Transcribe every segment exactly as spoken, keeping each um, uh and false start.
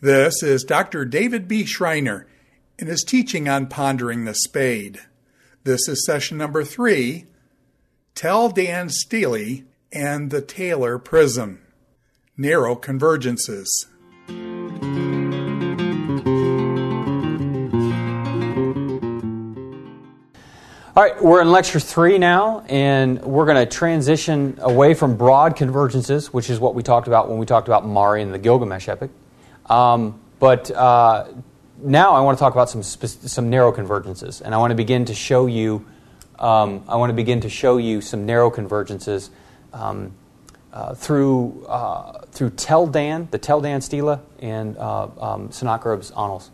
This is Doctor David B. Schreiner in his teaching on Pondering the Spade. This is session number three, Tel Dan Stele and the Taylor Prism, Narrow Convergences. All right, we're in lecture three now, and we're going to transition away from broad convergences, which is what we talked about when we talked about Mari and the Gilgamesh epic. Um, but uh, now I want to talk about some spe- some narrow convergences, and I want to begin to show you. Um, I want to begin to show you some narrow convergences um, uh, through uh, through Tel Dan, the Tel Dan Stele, and uh, um, Sennacherib's annals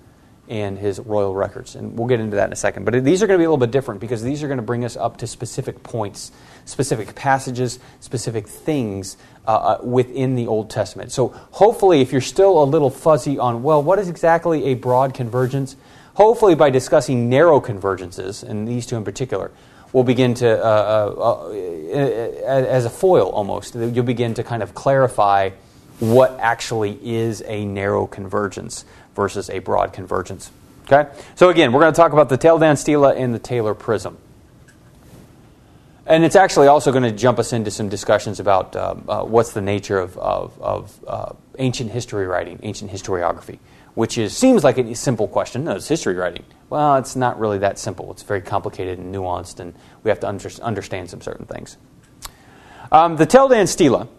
and his royal records, and we'll get into that in a second. But these are going to be a little bit different because these are going to bring us up to specific points, specific passages, specific things uh, within the Old Testament. So hopefully, if you're still a little fuzzy on, well, what is exactly a broad convergence, hopefully by discussing narrow convergences, and these two in particular, we'll begin to, uh, uh, uh, as a foil almost, you'll begin to kind of clarify what actually is a narrow convergence versus a broad convergence. Okay? So again, we're going to talk about the Tel Dan Stele and the Taylor Prism. And it's actually also going to jump us into some discussions about uh, uh, what's the nature of, of, of uh, ancient history writing, ancient historiography, which is seems like a simple question. No, it's history writing. Well, it's not really that simple. It's very complicated and nuanced, and we have to under- understand some certain things. Um, the Tel Dan Stele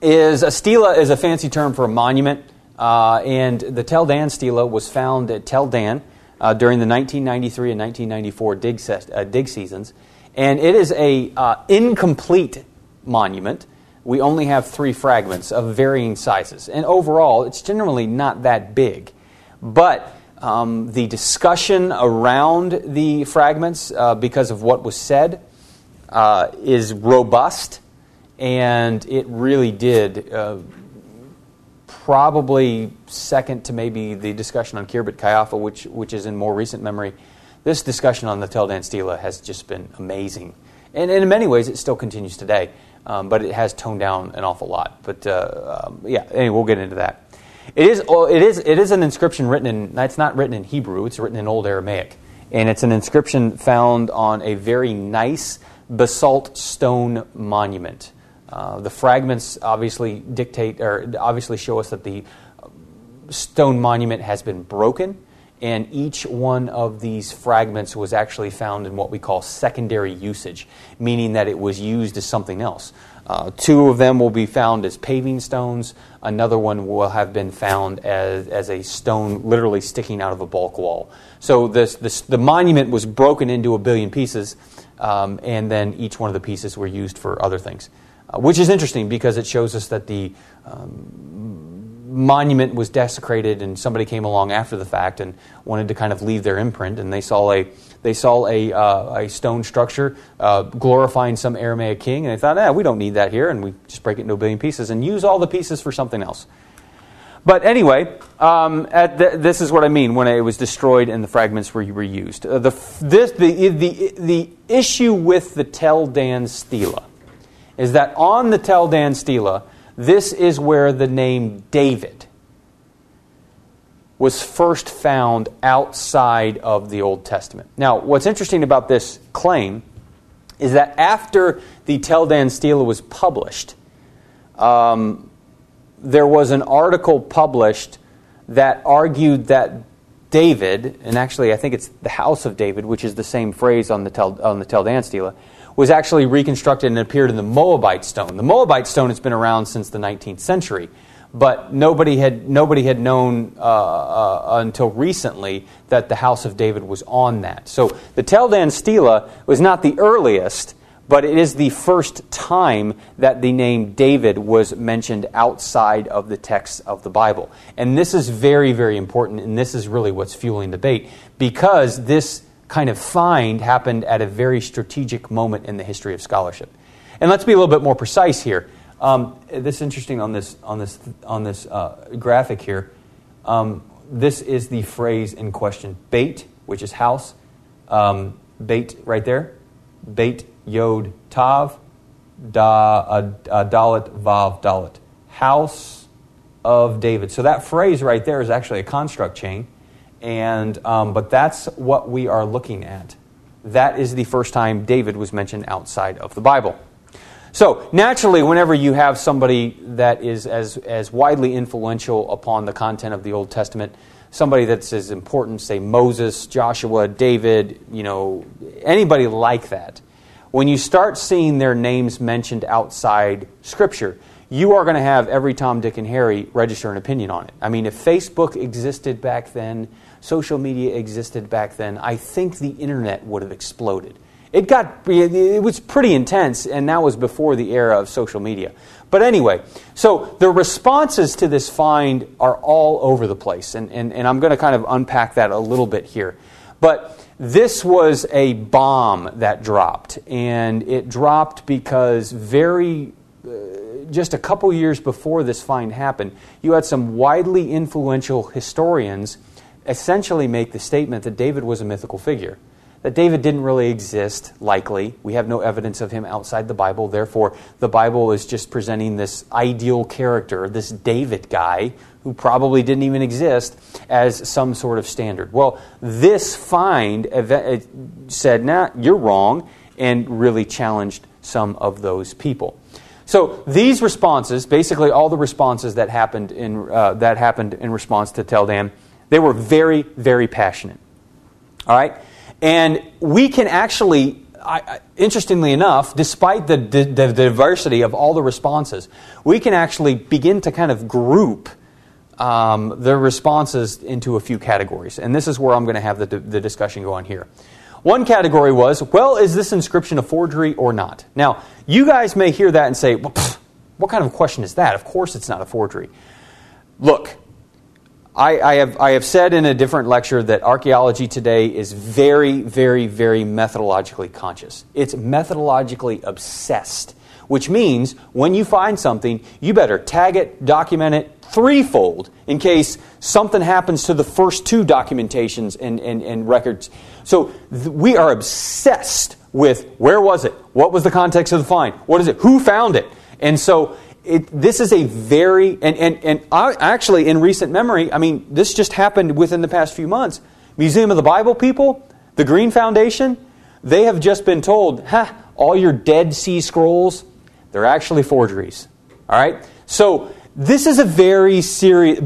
is a stele is a fancy term for a monument, uh, and the Tel Dan Stele was found at Tel Dan uh, during the nineteen ninety-three and nineteen ninety-four dig, se- uh, dig seasons. And it is an uh, incomplete monument. We only have three fragments of varying sizes. And overall, it's generally not that big. But um, the discussion around the fragments, uh, because of what was said, uh, is robust. And it really did, uh, probably second to maybe the discussion on Khirbet Qeiyafa, which, which is in more recent memory. This discussion on the Tel Dan Stele has just been amazing. And, and in many ways, it still continues today, um, but it has toned down an awful lot. But uh, um, yeah, anyway, we'll get into that. It is, it is, it is an inscription written in, it's not written in Hebrew, it's written in Old Aramaic. And it's an inscription found on a very nice basalt stone monument. Uh, the fragments obviously dictate, or obviously show us that the stone monument has been broken. And each one of these fragments was actually found in what we call secondary usage, meaning that it was used as something else. Uh, two of them will be found as paving stones. Another one will have been found as, as a stone literally sticking out of a bulk wall. So this, this, the monument was broken into a billion pieces, um, and then each one of the pieces were used for other things, uh, which is interesting because it shows us that the Um, monument was desecrated, and somebody came along after the fact and wanted to kind of leave their imprint, and they saw a they saw a uh, a stone structure uh, glorifying some Aramaic king, and they thought, ah, we don't need that here, and we just break it into a billion pieces and use all the pieces for something else. But anyway, um, at the, this is what I mean when it was destroyed and the fragments were reused. Uh, the this the the the issue with the Tel Dan Stele is that on the Tel Dan Stele, this is where the name David was first found outside of the Old Testament. Now, what's interesting about this claim is that after the Tel Dan Stele was published, um, there was an article published that argued that David, and actually I think it's the house of David, which is the same phrase on the Tel, on the Tel Dan Stele, was actually reconstructed and appeared in the Moabite Stone. The Moabite Stone has been around since the nineteenth century, but nobody had nobody had known uh, uh, until recently that the House of David was on that. So the Tel Dan Stele was not the earliest, but it is the first time that the name David was mentioned outside of the text of the Bible. And this is very, very important, and this is really what's fueling debate, because this kind of find happened at a very strategic moment in the history of scholarship. And let's be a little bit more precise here. Um, this is interesting on this on this on this uh, graphic here. Um, this is the phrase in question: Beit, which is house. Um, Beit right there. Beit Yod Tav. da, uh, dalet vav dalet, house of David. So that phrase right there is actually a construct chain, and um, but that's what we are looking at. That is the first time David was mentioned outside of the Bible. So naturally, whenever you have somebody that is as, as widely influential upon the content of the Old Testament, somebody that's as important, say Moses, Joshua, David, you know, anybody like that, when you start seeing their names mentioned outside Scripture, you are going to have every Tom, Dick, and Harry register an opinion on it. I mean, if Facebook existed back then, social media existed back then, I think the internet would have exploded. It got, it was pretty intense, and that was before the era of social media. But anyway, so the responses to this find are all over the place, and, and, and I'm going to kind of unpack that a little bit here. But this was a bomb that dropped, and it dropped because very, uh, just a couple years before this find happened, you had some widely influential historians essentially make the statement that David was a mythical figure, that David didn't really exist, likely. We have no evidence of him outside the Bible. Therefore, the Bible is just presenting this ideal character, this David guy, who probably didn't even exist, as some sort of standard. Well, this find said, nah, you're wrong, and really challenged some of those people. So these responses, basically all the responses that happened in, uh, that happened in response to Tel Dan, they were very, very passionate. All right? And we can actually, I, interestingly enough, despite the, the, the diversity of all the responses, we can actually begin to kind of group um, the responses into a few categories. And this is where I'm going to have the, the discussion go on here. One category was, well, is this inscription a forgery or not? Now, you guys may hear that and say, well, pff, what kind of question is that? Of course it's not a forgery. Look. I, I have I have said in a different lecture that archaeology today is very, very, very methodologically conscious. It's methodologically obsessed, which means when you find something, you better tag it, document it threefold in case something happens to the first two documentations and, and, and records. So th- we are obsessed with where was it? What was the context of the find? What is it? Who found it? And so It, this is a very, and, and, and I, actually in recent memory, I mean, this just happened within the past few months. Museum of the Bible people, the Green Foundation, they have just been told, ha, all your Dead Sea Scrolls, they're actually forgeries. All right? So this is a very serious,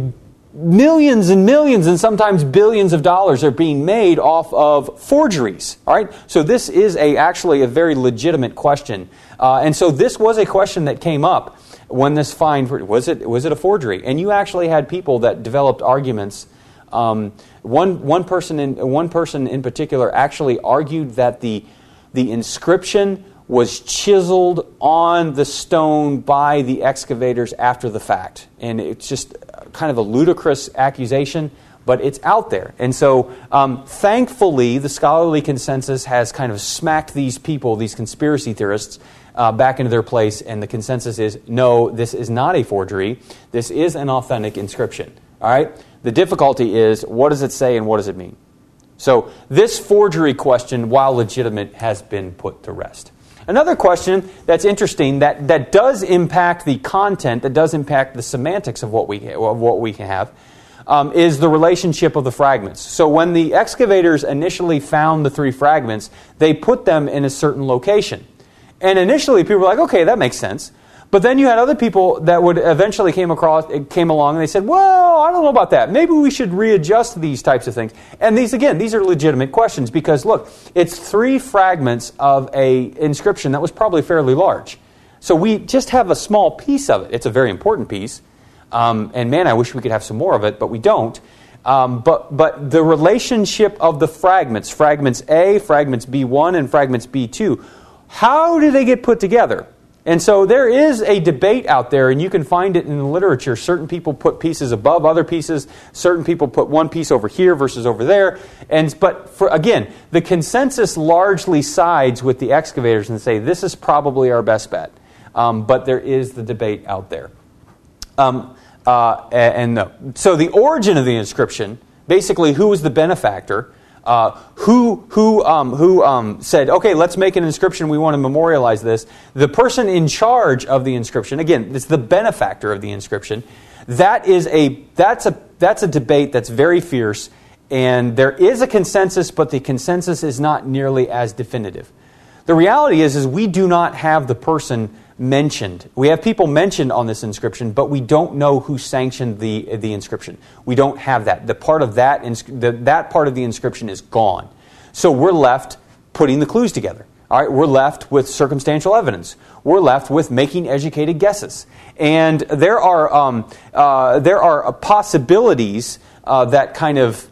millions and millions and sometimes billions of dollars are being made off of forgeries. All right? So this is a actually a very legitimate question. Uh, and so this was a question that came up when this find, was it was it a forgery? And you actually had people that developed arguments. Um, one one person in one person in particular actually argued that the the inscription was chiseled on the stone by the excavators after the fact, and it's just kind of a ludicrous accusation, but it's out there. And so, um, thankfully, the scholarly consensus has kind of smacked these people, these conspiracy theorists, Uh, back into their place, and the consensus is, no, this is not a forgery. This is an authentic inscription. All right? The difficulty is, what does it say and what does it mean? So this forgery question, while legitimate, has been put to rest. Another question that's interesting, that, that does impact the content, that does impact the semantics of what we, of what we have, um, is the relationship of the fragments. So when the excavators initially found the three fragments, they put them in a certain location. And initially, people were like, okay, that makes sense. But then you had other people that would eventually came across, came along and they said, well, I don't know about that. Maybe we should readjust these types of things. And these, again, these are legitimate questions because, look, it's three fragments of a inscription that was probably fairly large. So we just have a small piece of it. It's a very important piece. Um, and, man, I wish we could have some more of it, but we don't. Um, but but the relationship of the fragments, fragments A, fragments B one, and fragments B two, how do they get put together? And so there is a debate out there, and you can find it in the literature. Certain people put pieces above other pieces. Certain people put one piece over here versus over there. And but for, again, the consensus largely sides with the excavators and say this is probably our best bet. Um, but there is the debate out there. Um, uh, and, and no. So the origin of the inscription, basically who was the benefactor, uh, who who um, who um, said, okay, let's make an inscription. We want to memorialize this. The person in charge of the inscription, again, it's the benefactor of the inscription. That is a that's a that's a debate that's very fierce, and there is a consensus, but the consensus is not nearly as definitive. The reality is, is we do not have the person mentioned. We have people mentioned on this inscription, but we don't know who sanctioned the the inscription. We don't have that. The part of that the, that part of the inscription is gone. So we're left putting the clues together. All right, we're left with circumstantial evidence. We're left with making educated guesses, and there are um, uh, there are possibilities uh, that kind of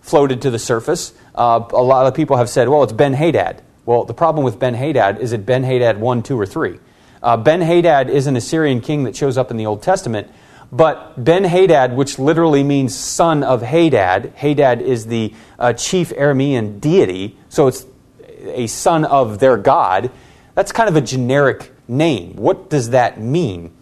floated to the surface. Uh, a lot of people have said, "Well, it's Ben-Hadad." Well, the problem with Ben-Hadad is it Ben-Hadad one, two, or three. Uh, Ben-Hadad is an Assyrian king that shows up in the Old Testament, but Ben-Hadad, which literally means son of Hadad, Hadad is the uh, chief Aramean deity, so it's a son of their god. That's kind of a generic name. What does that mean?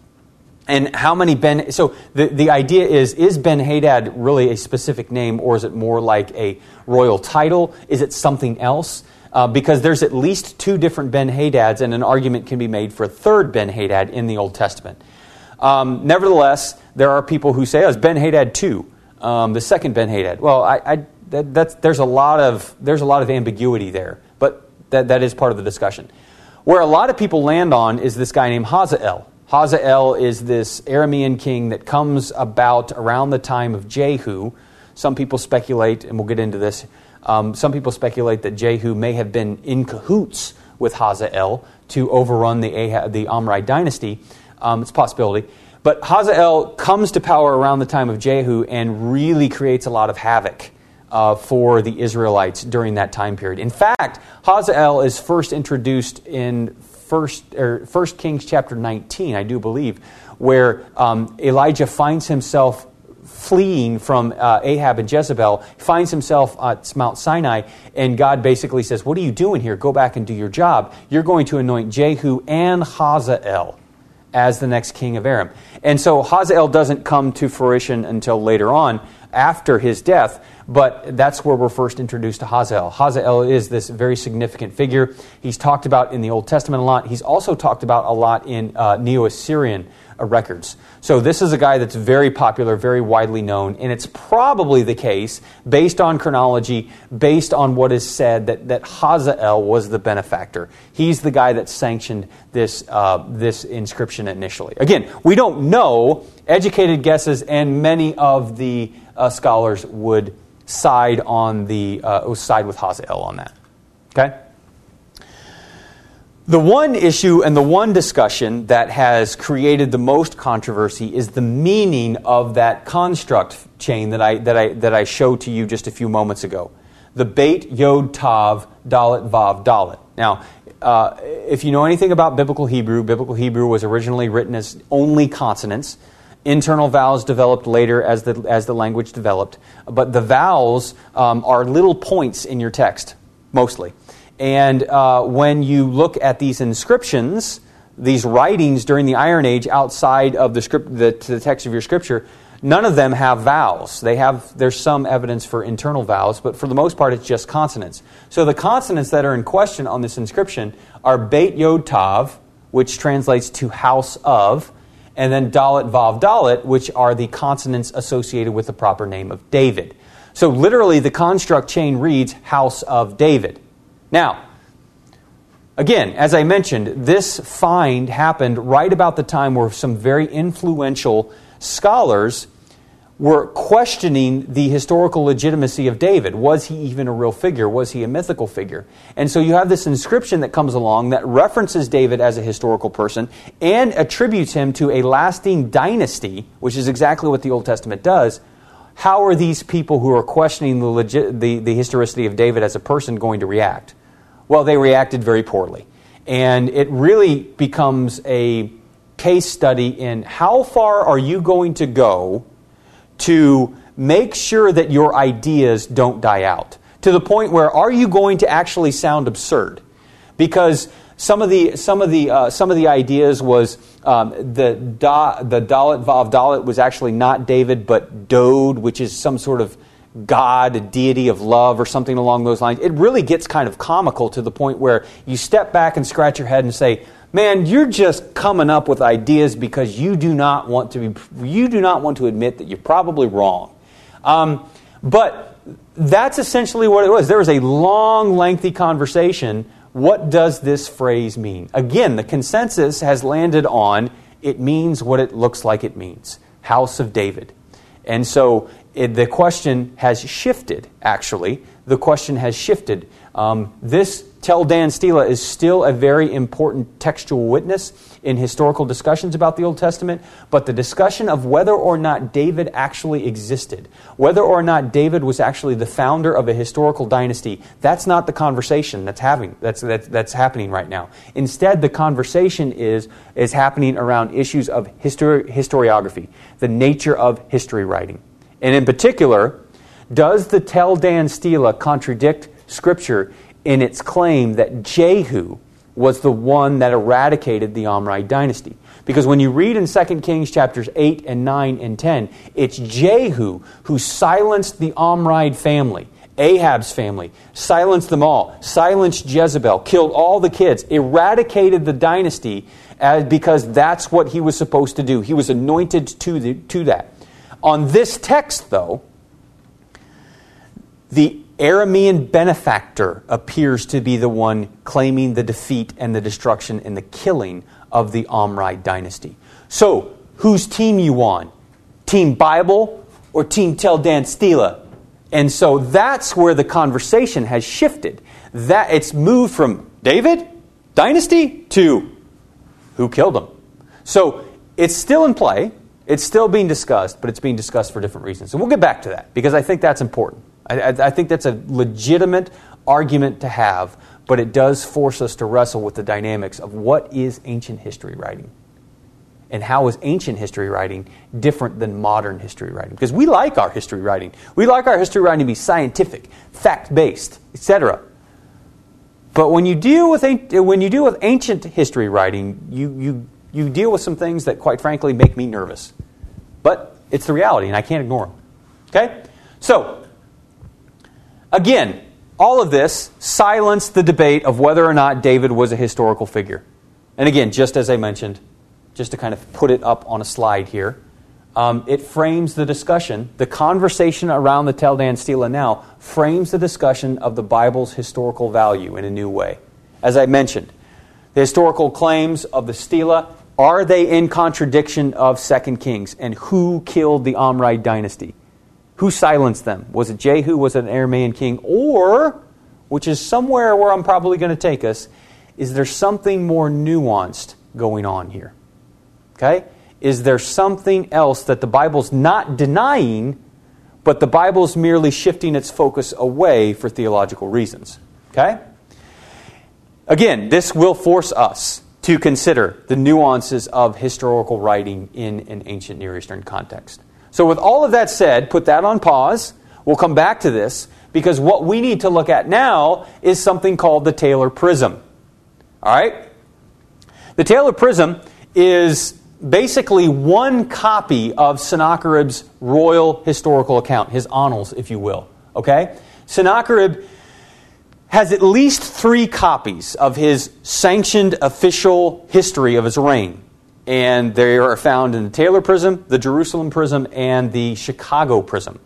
And how many Ben... So the, the idea is, is Ben-Hadad really a specific name, or is it more like a royal title? Is it something else? Uh, because there's at least two different Ben-Hadads, and an argument can be made for a third Ben-Hadad in the Old Testament. Um, nevertheless, there are people who say, oh, it's Ben-Hadad two, um, the second Ben-Hadad. Well, I, I, that, that's, there's, a lot of, there's a lot of ambiguity there, but that, that is part of the discussion. Where a lot of people land on is this guy named Hazael. Hazael is this Aramean king that comes about around the time of Jehu. Some people speculate, and we'll get into this, Um, some people speculate that Jehu may have been in cahoots with Hazael to overrun the Ahab, the Omri dynasty. Um, it's a possibility. But Hazael comes to power around the time of Jehu and really creates a lot of havoc uh, for the Israelites during that time period. In fact, Hazael is first introduced in First, er, First Kings chapter nineteen, I do believe, where um, Elijah finds himself fleeing from uh, Ahab and Jezebel, finds himself at Mount Sinai, and God basically says, what are you doing here? Go back and do your job. You're going to anoint Jehu and Hazael as the next king of Aram. And so Hazael doesn't come to fruition until later on, after his death, but that's where we're first introduced to Hazael. Hazael is this very significant figure. He's talked about in the Old Testament a lot. He's also talked about a lot in uh, Neo-Assyrian uh, records. So this is a guy that's very popular, very widely known, and it's probably the case, based on chronology, based on what is said, that, that Hazael was the benefactor. He's the guy that sanctioned this, uh, this inscription initially. Again, we don't know. Educated guesses, and many of the uh, scholars would side on the uh, side with Hazael on that. Okay. The one issue and the one discussion that has created the most controversy is the meaning of that construct chain that I that I that I showed to you just a few moments ago. The Beit Yod Tav Dalet Vav Dalet. Now, uh, if you know anything about biblical Hebrew, biblical Hebrew was originally written as only consonants. Internal vowels developed later as the as the language developed, but the vowels um, are little points in your text mostly. And uh, when you look at these inscriptions, these writings during the Iron Age outside of the script, the, the text of your scripture, none of them have vowels. They have there's some evidence for internal vowels, but for the most part, it's just consonants. So the consonants that are in question on this inscription are Beit Yod Tav, which translates to house of. And then Dalet, Vav, Dalet, which are the consonants associated with the proper name of David. So literally the construct chain reads House of David. Now, again, as I mentioned, this find happened right about the time where some very influential scholars were questioning the historical legitimacy of David. Was he even a real figure? Was he a mythical figure? And so you have this inscription that comes along that references David as a historical person and attributes him to a lasting dynasty, which is exactly what the Old Testament does. How are these people who are questioning the, legi- the, the historicity of David as a person going to react? Well, they reacted very poorly. And it really becomes a case study in how far are you going to go to make sure that your ideas don't die out, to the point where are you going to actually sound absurd? Because some of the some of the uh, some of the ideas was um, the da, the Dalet Vav Dalet was actually not David but Dode, which is some sort of God, a deity of love or something along those lines, it really gets kind of comical to the point where you step back and scratch your head and say, man, you're just coming up with ideas because you do not want to be, you do not want to admit that you're probably wrong. Um, but that's essentially what it was. There was a long, lengthy conversation. What does this phrase mean? Again, the consensus has landed on it means what it looks like it means, House of David. And so it, the question has shifted, actually. The question has shifted. Um, this Tel Dan Stele is still a very important textual witness in historical discussions about the Old Testament, but the discussion of whether or not David actually existed, whether or not David was actually the founder of a historical dynasty, that's not the conversation that's having that's that's, that's happening right now. Instead, the conversation is is happening around issues of histori- historiography, the nature of history writing, and in particular, does the Tel Dan Stele contradict Scripture in its claim that Jehu was the one that eradicated the Omri dynasty? Because when you read in Second Kings chapters eight and nine and ten, it's Jehu who silenced the Omri family, Ahab's family, silenced them all, silenced Jezebel, killed all the kids, eradicated the dynasty as, because that's what he was supposed to do. He was anointed to, the, to that. On this text, though, the Aramean benefactor appears to be the one claiming the defeat and the destruction and the killing of the Omri dynasty. So, whose team you on? Team Bible or Team Tel Dan Stele? And so that's where the conversation has shifted. That it's moved from David dynasty to who killed him. So it's still in play. It's still being discussed, but it's being discussed for different reasons. And we'll get back to that because I think that's important. I, I think that's a legitimate argument to have, but it does force us to wrestle with the dynamics of what is ancient history writing and how is ancient history writing different than modern history writing? Because we like our history writing. We like our history writing to be scientific, fact-based, et cetera. But when you deal with when you deal with ancient history writing, you you you deal with some things that, quite frankly, make me nervous. But it's the reality, and I can't ignore them. Okay? So, again, all of this silenced the debate of whether or not David was a historical figure. And again, just as I mentioned, just to kind of put it up on a slide here, um, it frames the discussion, the conversation around the Tel Dan Stele now frames the discussion of the Bible's historical value in a new way. As I mentioned, the historical claims of the Stele, are they in contradiction of Second Kings? And who killed the Omri dynasty? Who silenced them? Was it Jehu? Was it an Aramean king? Or, which is somewhere where I'm probably going to take us, is there something more nuanced going on here? Okay? Is there something else that the Bible's not denying, but the Bible's merely shifting its focus away for theological reasons? Okay? Again, this will force us to consider the nuances of historical writing in an ancient Near Eastern context. So with all of that said, put that on pause. We'll come back to this because what we need to look at now is something called the Taylor Prism. All right? The Taylor Prism is basically one copy of Sennacherib's royal historical account, his annals, if you will. Okay? Sennacherib has at least three copies of his sanctioned official history of his reign. And they are found in the Taylor Prism, the Jerusalem Prism, and the Chicago Prism.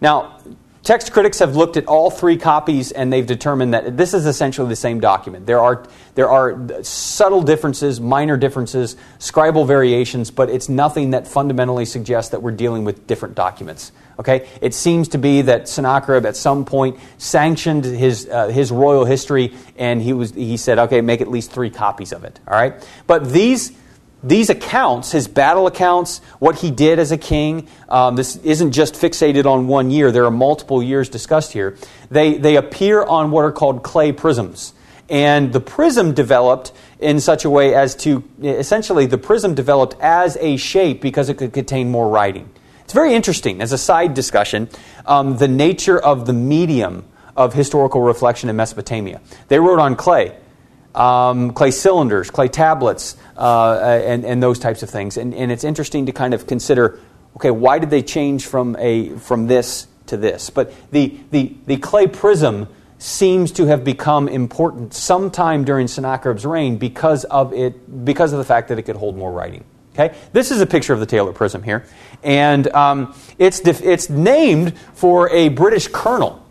Now, text critics have looked at all three copies, and they've determined that this is essentially the same document. There are there are subtle differences, minor differences, scribal variations, but it's nothing that fundamentally suggests that we're dealing with different documents. Okay, it seems to be that Sennacherib at some point sanctioned his uh, his royal history, and he was he said, okay, make at least three copies of it. All right, but these. These accounts, his battle accounts, what he did as a king, um, this isn't just fixated on one year. There are multiple years discussed here. They they appear on what are called clay prisms. And the prism developed in such a way as to, essentially, the prism developed as a shape because it could contain more writing. It's very interesting, as a side discussion, um, the nature of the medium of historical reflection in Mesopotamia. They wrote on clay. Um, clay cylinders, clay tablets, uh, and, and those types of things. And, and it's interesting to kind of consider, okay, why did they change from a from this to this. But the, the, the clay prism seems to have become important sometime during Sennacherib's reign because of it, because of the fact that it could hold more writing. Okay, this is a picture of the Taylor Prism here, and um, it's def- it's named for a British colonel.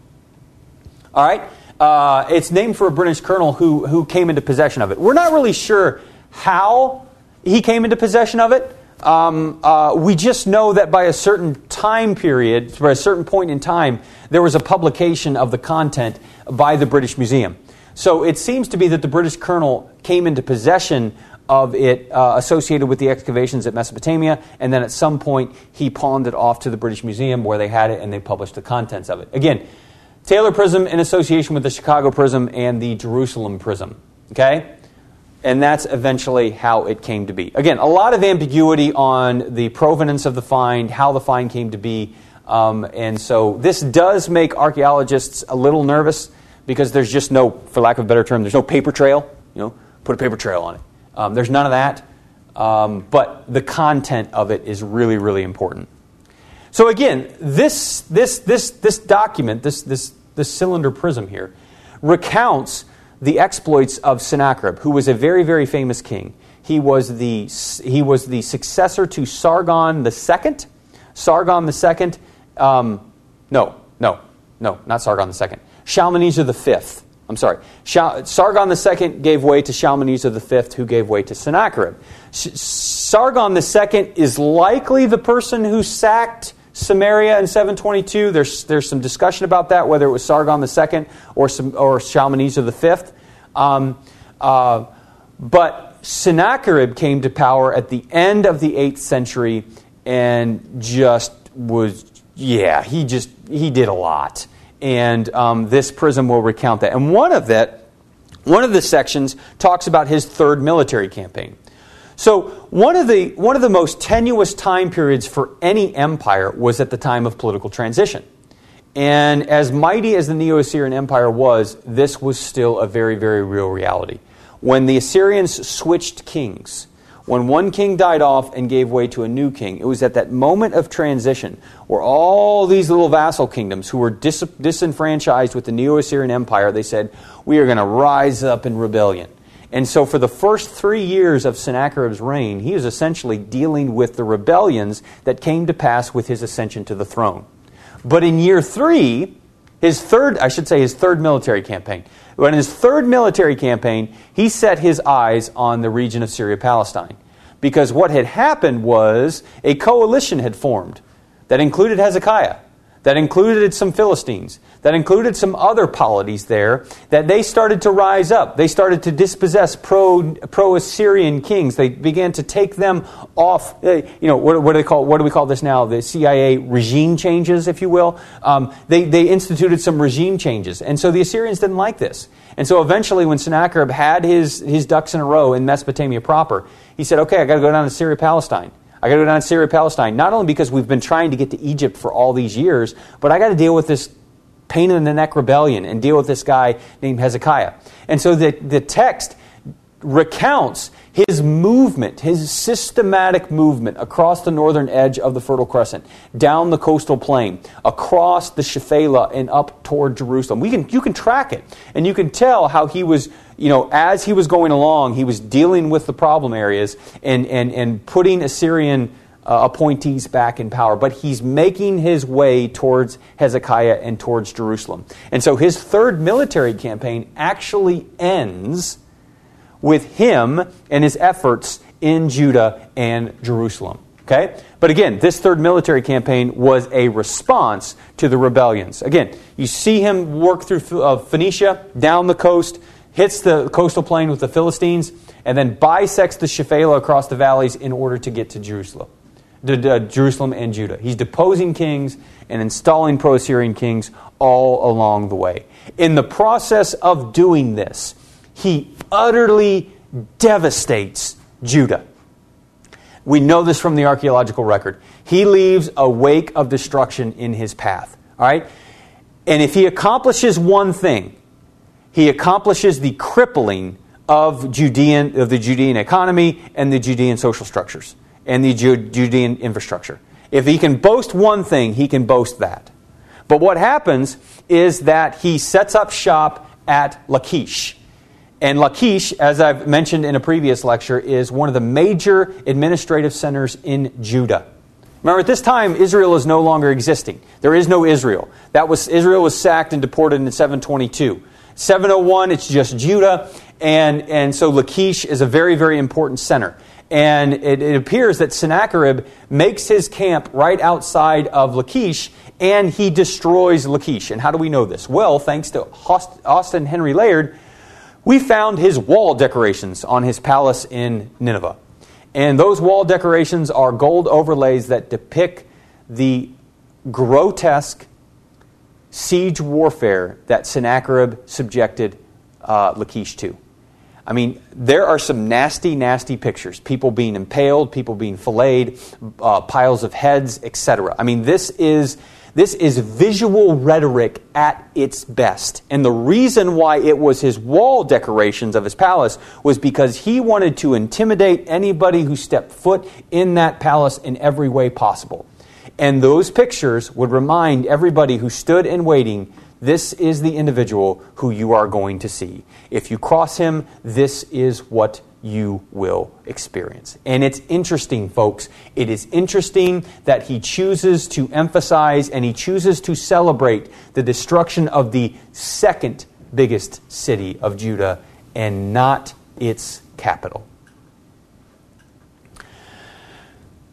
All right, uh, it's named for a British colonel who who came into possession of it. We're not really sure how he came into possession of it. Um, uh, we just know that by a certain time period, by a certain point in time, there was a publication of the content by the British Museum. So it seems to be that the British colonel came into possession of it uh, associated with the excavations at Mesopotamia, and then at some point he pawned it off to the British Museum where they had it and they published the contents of it. Again, Taylor Prism in association with the Chicago Prism and the Jerusalem Prism. Okay? And that's eventually how it came to be. Again, a lot of ambiguity on the provenance of the find, how the find came to be, um, and so this does make archaeologists a little nervous because there's just no, for lack of a better term, there's no paper trail. You know, put a paper trail on it. Um, there's none of that, um, but the content of it is really, really important. So again, this this this this document, this this this cylinder prism here, recounts the exploits of Sennacherib, who was a very, very famous king. He was the he was the successor to Sargon the Second. Sargon the Second, um, no, no, no, not Sargon the Second. Shalmaneser the Fifth. I'm sorry. Sargon the Second gave way to Shalmaneser the Fifth, who gave way to Sennacherib. Sargon the Second is likely the person who sacked Samaria in seven twenty-two. There's there's some discussion about that, whether it was Sargon the Second or some, or Shalmaneser V. Um, uh, but Sennacherib came to power at the end of the eighth century and just was yeah he just he did a lot. And um, this prism will recount that. And one of that, one of the sections talks about his third military campaign. So one of the one of the most tenuous time periods for any empire was at the time of political transition. And as mighty as the Neo-Assyrian Empire was, this was still a very, very real reality. When the Assyrians switched kings, when one king died off and gave way to a new king, it was at that moment of transition where all these little vassal kingdoms who were dis- disenfranchised with the Neo-Assyrian Empire, they said, we are going to rise up in rebellion. And so for the first three years of Sennacherib's reign, he was essentially dealing with the rebellions that came to pass with his ascension to the throne. But in year three, his third, I should say his third military campaign, but in his third military campaign, he set his eyes on the region of Syria-Palestine. Because what had happened was a coalition had formed that included Hezekiah, that included some Philistines, that included some other polities there, that they started to rise up. They started to dispossess pro, pro-Assyrian kings. They began to take them off, you know, what, what do they call, what do we call this now? The C I A regime changes, if you will. Um, they, they instituted some regime changes. And so the Assyrians didn't like this. And so eventually when Sennacherib had his, his ducks in a row in Mesopotamia proper, he said, okay, I got to go down to Syria-Palestine. I got to go down to Syria-Palestine, not only because we've been trying to get to Egypt for all these years, but I got to deal with this pain in the neck rebellion and deal with this guy named Hezekiah. And so the, the text recounts his movement, his systematic movement across the northern edge of the Fertile Crescent, down the coastal plain, across the Shephelah and up toward Jerusalem. We can you can track it, and you can tell how he was, you know, as he was going along, he was dealing with the problem areas and and and putting Assyrian Uh, appointees back in power, but he's making his way towards Hezekiah and towards Jerusalem. And so his third military campaign actually ends with him and his efforts in Judah and Jerusalem. Okay? But again, this third military campaign was a response to the rebellions. Again, you see him work through uh, Phoenicia, down the coast, hits the coastal plain with the Philistines, and then bisects the Shephelah across the valleys in order to get to Jerusalem. Jerusalem and Judah. He's deposing kings and installing pro-Assyrian kings all along the way. In the process of doing this, he utterly devastates Judah. We know this from the archaeological record. He leaves a wake of destruction in his path. All right? And if he accomplishes one thing, he accomplishes the crippling of Judean of the Judean economy and the Judean social structures and the Judean infrastructure. If he can boast one thing, he can boast that. But what happens is that he sets up shop at Lachish. And Lachish, as I've mentioned in a previous lecture, is one of the major administrative centers in Judah. Remember, at this time, Israel is no longer existing. There is no Israel. That was Israel was sacked and deported in seven twenty-two. seven oh one, it's just Judah. And, and so Lachish is a very, very important center. And it, it appears that Sennacherib makes his camp right outside of Lachish, and he destroys Lachish. And how do we know this? Well, thanks to Austin Henry Layard, we found his wall decorations on his palace in Nineveh. And those wall decorations are gold overlays that depict the grotesque siege warfare that Sennacherib subjected uh, Lachish to. I mean, there are some nasty, nasty pictures. People being impaled, people being filleted, uh, piles of heads, et cetera. I mean, this is this is visual rhetoric at its best. And the reason why it was his wall decorations of his palace was because he wanted to intimidate anybody who stepped foot in that palace in every way possible. And those pictures would remind everybody who stood in waiting, this is the individual who you are going to see. If you cross him, this is what you will experience. And it's interesting, folks. It is interesting that he chooses to emphasize and he chooses to celebrate the destruction of the second biggest city of Judah and not its capital.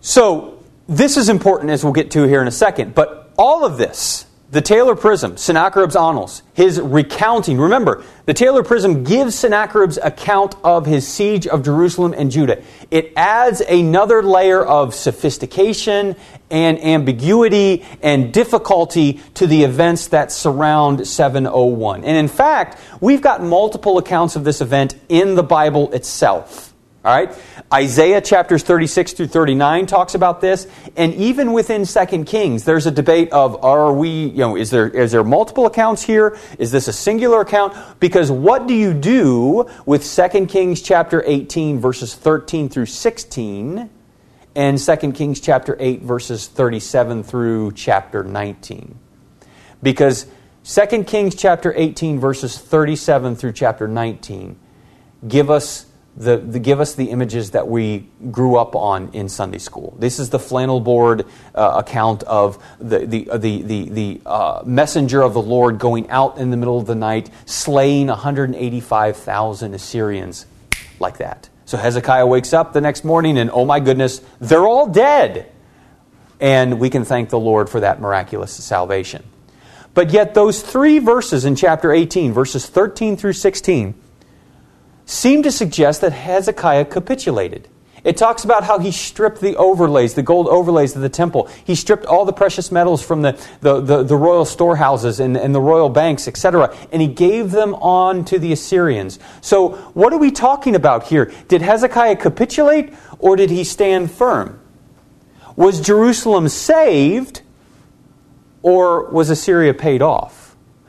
So, this is important as we'll get to here in a second, but all of this, the Taylor Prism, Sennacherib's Annals, his recounting. Remember, the Taylor Prism gives Sennacherib's account of his siege of Jerusalem and Judah. It adds another layer of sophistication and ambiguity and difficulty to the events that surround seven oh one. And in fact, we've got multiple accounts of this event in the Bible itself. All right, Isaiah chapters thirty-six through thirty-nine talks about this, and even within Second Kings, there's a debate of are we, you know, is there is there multiple accounts here? Is this a singular account? Because what do you do with Second Kings chapter eighteen verses thirteen through sixteen and Second Kings chapter eight verses thirty-seven through chapter nineteen? Because Second Kings chapter eighteen verses thirty-seven through chapter nineteen give us The, the, give us the images that we grew up on in Sunday school. This is the flannel board uh, account of the the uh, the the, the uh, messenger of the Lord going out in the middle of the night, slaying one hundred eighty-five thousand Assyrians, like that. So Hezekiah wakes up the next morning, and oh my goodness, they're all dead. And we can thank the Lord for that miraculous salvation. But yet those three verses in chapter eighteen, verses thirteen through sixteen, seem to suggest that Hezekiah capitulated. It talks about how he stripped the overlays, the gold overlays of the temple. He stripped all the precious metals from the, the, the, the royal storehouses and, and the royal banks, et cetera, and he gave them on to the Assyrians. So what are we talking about here? Did Hezekiah capitulate, or did he stand firm? Was Jerusalem saved, or was Assyria paid off?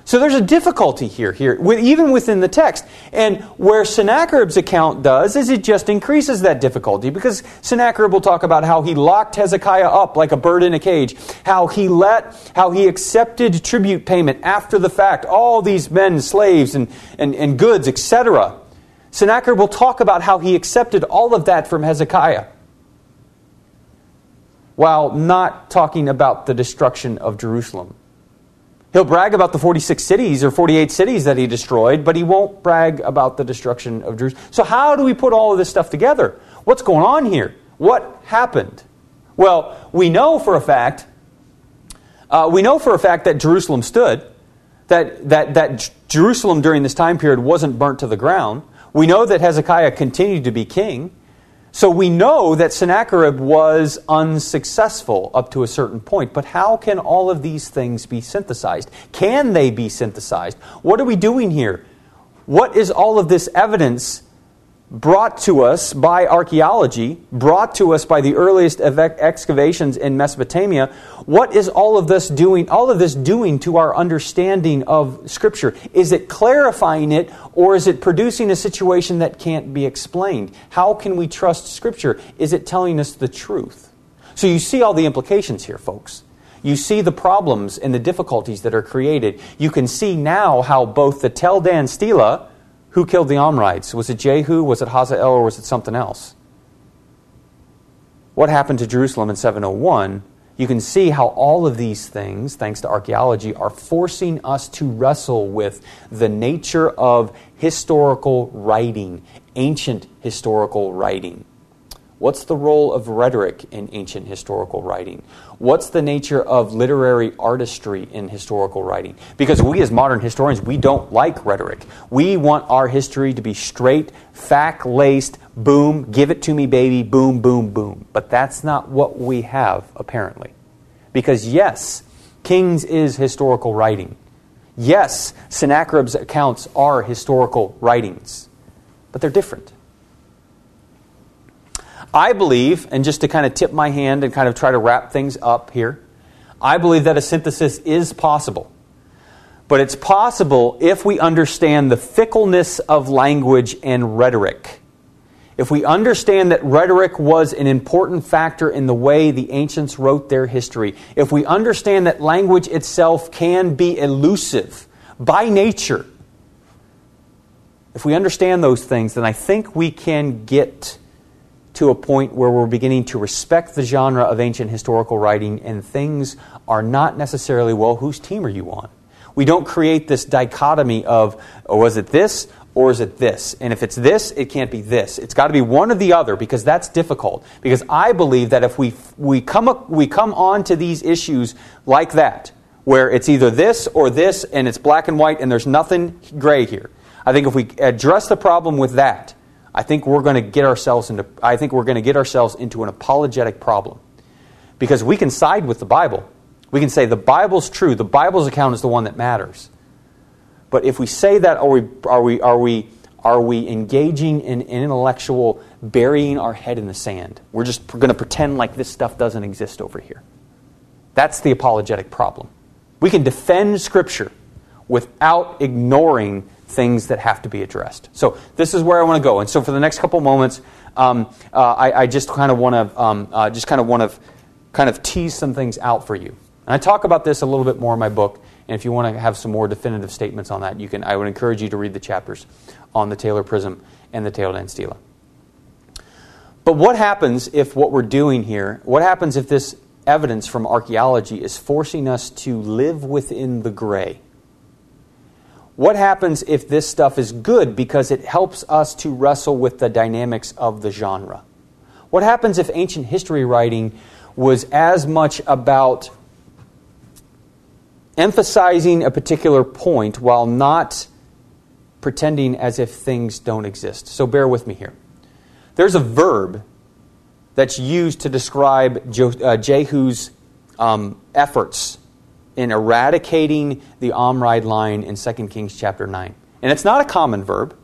So there's a difficulty here, here with, even within the text. And where Sennacherib's account does is it just increases that difficulty, because Sennacherib will talk about how he locked Hezekiah up like a bird in a cage, how he let, how he accepted tribute payment after the fact, all these men, slaves, and, and, and goods, et cetera. Sennacherib will talk about how he accepted all of that from Hezekiah, while not talking about the destruction of Jerusalem. He'll brag about the forty-six cities or forty-eight cities that he destroyed, but he won't brag about the destruction of Jerusalem. So how do we put all of this stuff together? What's going on here? What happened? Well, we know for a fact, uh, we know for a fact that Jerusalem stood, that, that, that J- Jerusalem during this time period wasn't burnt to the ground. We know that Hezekiah continued to be king. So we know that Sennacherib was unsuccessful up to a certain point, but how can all of these things be synthesized? Can they be synthesized? What are we doing here? What is all of this evidence brought to us by archaeology, brought to us by the earliest ev- excavations in Mesopotamia? What is all of this doing, all of this doing to our understanding of Scripture? Is it clarifying it, or is it producing a situation that can't be explained? How can we trust Scripture? Is it telling us the truth? So you see all the implications here, folks. You see the problems and the difficulties that are created. You can see now how both the Tel Dan Stele, who killed the Omrites? Was it Jehu? Was it Hazael? Or was it something else? What happened to Jerusalem in seven oh one? You can see how all of these things, thanks to archaeology, are forcing us to wrestle with the nature of historical writing, ancient historical writing. What's the role of rhetoric in ancient historical writing? What's the nature of literary artistry in historical writing? Because we as modern historians, we don't like rhetoric. We want our history to be straight, fact-laced, boom, give it to me, baby, boom, boom, boom. But that's not what we have, apparently. Because yes, Kings is historical writing. Yes, Sennacherib's accounts are historical writings. But they're different. I believe, and just to kind of tip my hand and kind of try to wrap things up here, I believe that a synthesis is possible. But it's possible if we understand the fickleness of language and rhetoric. If we understand that rhetoric was an important factor in the way the ancients wrote their history, if we understand that language itself can be elusive by nature, if we understand those things, then I think we can get to a point where we're beginning to respect the genre of ancient historical writing, and things are not necessarily, well, whose team are you on? We don't create this dichotomy of, oh, is it this or is it this? And if it's this, it can't be this. It's got to be one or the other, because that's difficult. Because I believe that if we we come up, we come on to these issues like that, where it's either this or this, and it's black and white, and there's nothing gray here. I think if we address the problem with that, I think we're going to get ourselves into I think we're going to get ourselves into an apologetic problem. Because we can side with the Bible. We can say the Bible's true, the Bible's account is the one that matters. But if we say that, are we are we are we are we engaging in intellectual burying our head in the sand? We're just going to pretend like this stuff doesn't exist over here. That's the apologetic problem. We can defend Scripture without ignoring things that have to be addressed. So this is where I want to go. And so for the next couple moments, um, uh, I, I just kind of want to um, uh, just kind of want to kind of tease some things out for you. And I talk about this a little bit more in my book. And if you want to have some more definitive statements on that, you can. I would encourage you to read the chapters on the Taylor Prism and the Tel Dan Stele. But what happens if what we're doing here? What happens if this evidence from archaeology is forcing us to live within the gray? What happens if this stuff is good because it helps us to wrestle with the dynamics of the genre? What happens if ancient history writing was as much about emphasizing a particular point while not pretending as if things don't exist? So bear with me here. There's a verb that's used to describe Jehu's um, efforts in eradicating the Omride line in Second Kings chapter nine. And it's not a common verb,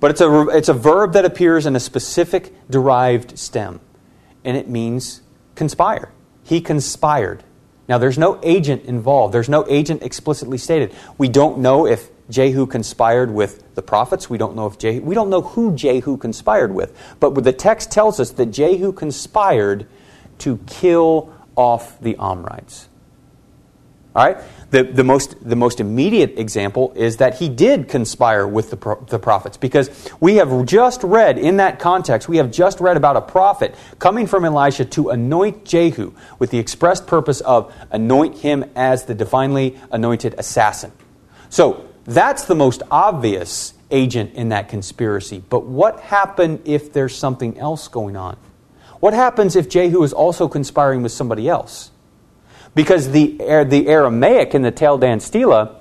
but it's a, it's a verb that appears in a specific derived stem. And it means conspire. He conspired. Now, there's no agent involved. There's no agent explicitly stated. We don't know if Jehu conspired with the prophets. We don't know if Jehu, we don't know who Jehu conspired with. But the text tells us that Jehu conspired to kill off the Omrides. All right. The, the most the most immediate example is that he did conspire with the, pro, the prophets, because we have just read in that context, we have just read about a prophet coming from Elisha to anoint Jehu with the express purpose of anoint him as the divinely anointed assassin. So that's the most obvious agent in that conspiracy. But what happened if there's something else going on? What happens if Jehu is also conspiring with somebody else? Because the, the Aramaic in the Tel Dan Stele,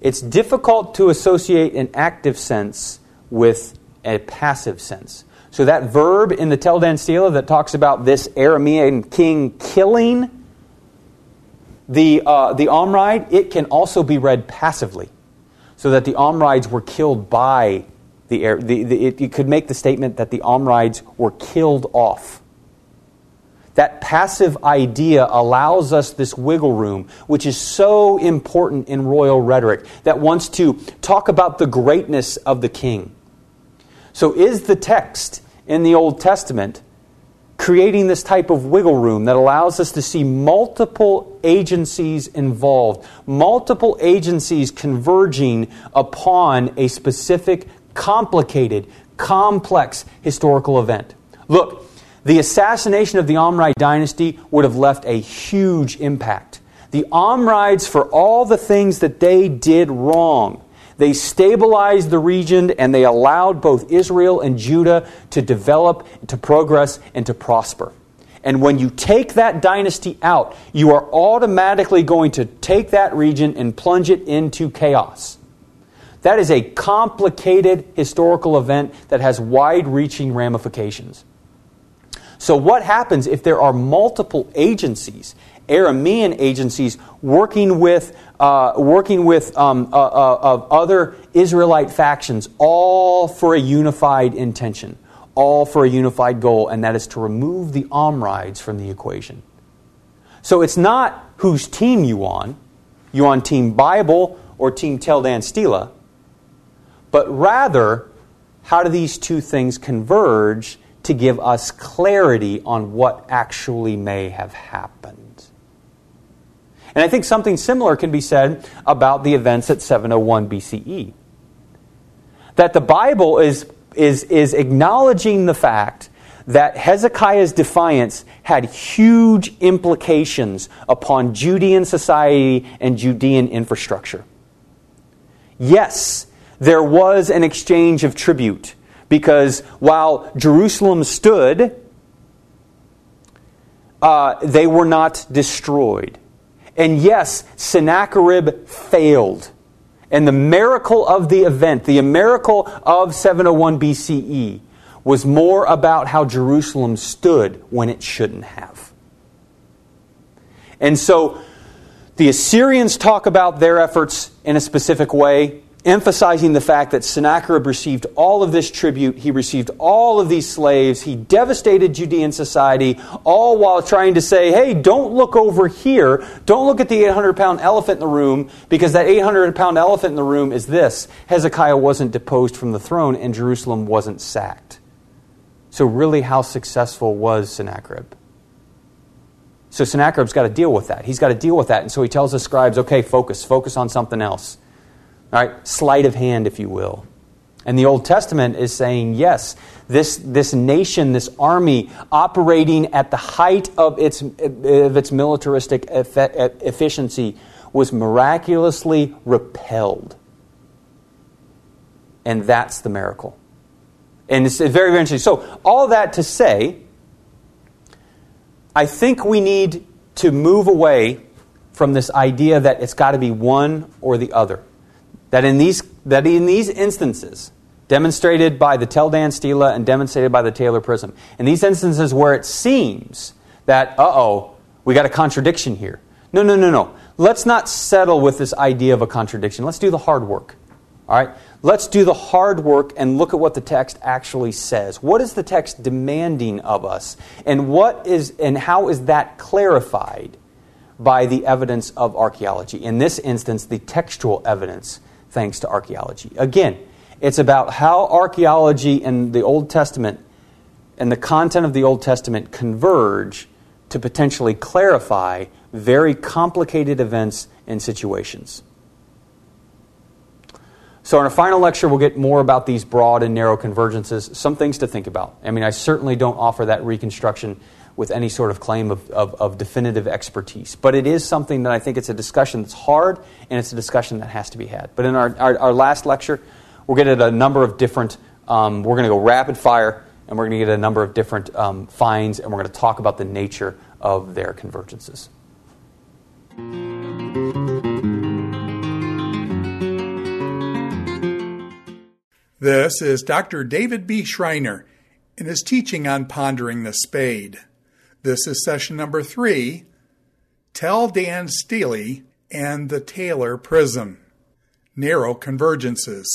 it's difficult to associate an active sense with a passive sense. So that verb in the Tel Dan Stele that talks about this Aramean king killing the, uh, the Omride, it can also be read passively. So that the Omrides were killed by the Ar- the, the it, it could make the statement that the Omrides were killed off. That passive idea allows us this wiggle room, which is so important in royal rhetoric that wants to talk about the greatness of the king. So is the text in the Old Testament creating this type of wiggle room that allows us to see multiple agencies involved, multiple agencies converging upon a specific, complicated, complex historical event. Look, the assassination of the Omri dynasty would have left a huge impact. The Omrides, for all the things that they did wrong, they stabilized the region and they allowed both Israel and Judah to develop, to progress, and to prosper. And when you take that dynasty out, you are automatically going to take that region and plunge it into chaos. That is a complicated historical event that has wide-reaching ramifications. So what happens if there are multiple agencies, Aramean agencies, working with uh, working with um, uh, uh, of other Israelite factions, all for a unified intention, all for a unified goal, and that is to remove the Omrides from the equation? So it's not whose team you on, you on Team Bible or Team Tel Dan Stele, but rather how do these two things converge to give us clarity on what actually may have happened. And I think something similar can be said about the events at seven oh one B C E. That the Bible is, is, is acknowledging the fact that Hezekiah's defiance had huge implications upon Judean society and Judean infrastructure. Yes, there was an exchange of tribute, because while Jerusalem stood, uh, they were not destroyed. And yes, Sennacherib failed. And the miracle of the event, the miracle of seven oh one B C E, was more about how Jerusalem stood when it shouldn't have. And so the Assyrians talk about their efforts in a specific way, emphasizing the fact that Sennacherib received all of this tribute, he received all of these slaves, he devastated Judean society, all while trying to say, hey, don't look over here, don't look at the eight hundred pound elephant in the room, because that eight hundred pound elephant in the room is this: Hezekiah wasn't deposed from the throne and Jerusalem wasn't sacked. So really, how successful was Sennacherib? So Sennacherib's got to deal with that. He's got to deal with that. And so he tells his scribes, okay, focus, focus on something else. All right, sleight of hand, if you will. And the Old Testament is saying, yes, this, this nation, this army, operating at the height of its, of its militaristic efficiency, was miraculously repelled. And that's the miracle. And it's very, very interesting. So all that to say, I think we need to move away from this idea that it's got to be one or the other. That in these that in these instances, demonstrated by the Tel Dan Stele and demonstrated by the Taylor Prism, in these instances where it seems that, uh-oh, we got a contradiction here. No, no, no, no. Let's not settle with this idea of a contradiction. Let's do the hard work. All right? Let's do the hard work and look at what the text actually says. What is the text demanding of us? And what is and how is that clarified by the evidence of archaeology? In this instance, the textual evidence, thanks to archaeology. Again, it's about how archaeology and the Old Testament and the content of the Old Testament converge to potentially clarify very complicated events and situations. So in our final lecture, we'll get more about these broad and narrow convergences, some things to think about. I mean, I certainly don't offer that reconstruction with any sort of claim of, of, of definitive expertise. But it is something that I think it's a discussion that's hard, and it's a discussion that has to be had. But in our, our, our last lecture, we're going to get a number of different, um, we're going to go rapid fire, and we're going to get a number of different um, finds, and we're going to talk about the nature of their convergences. This is Doctor David B. Schreiner in his teaching on Pondering the Spade. This is session number three, Tel Dan Stele and the Taylor Prism, Narrow Convergences.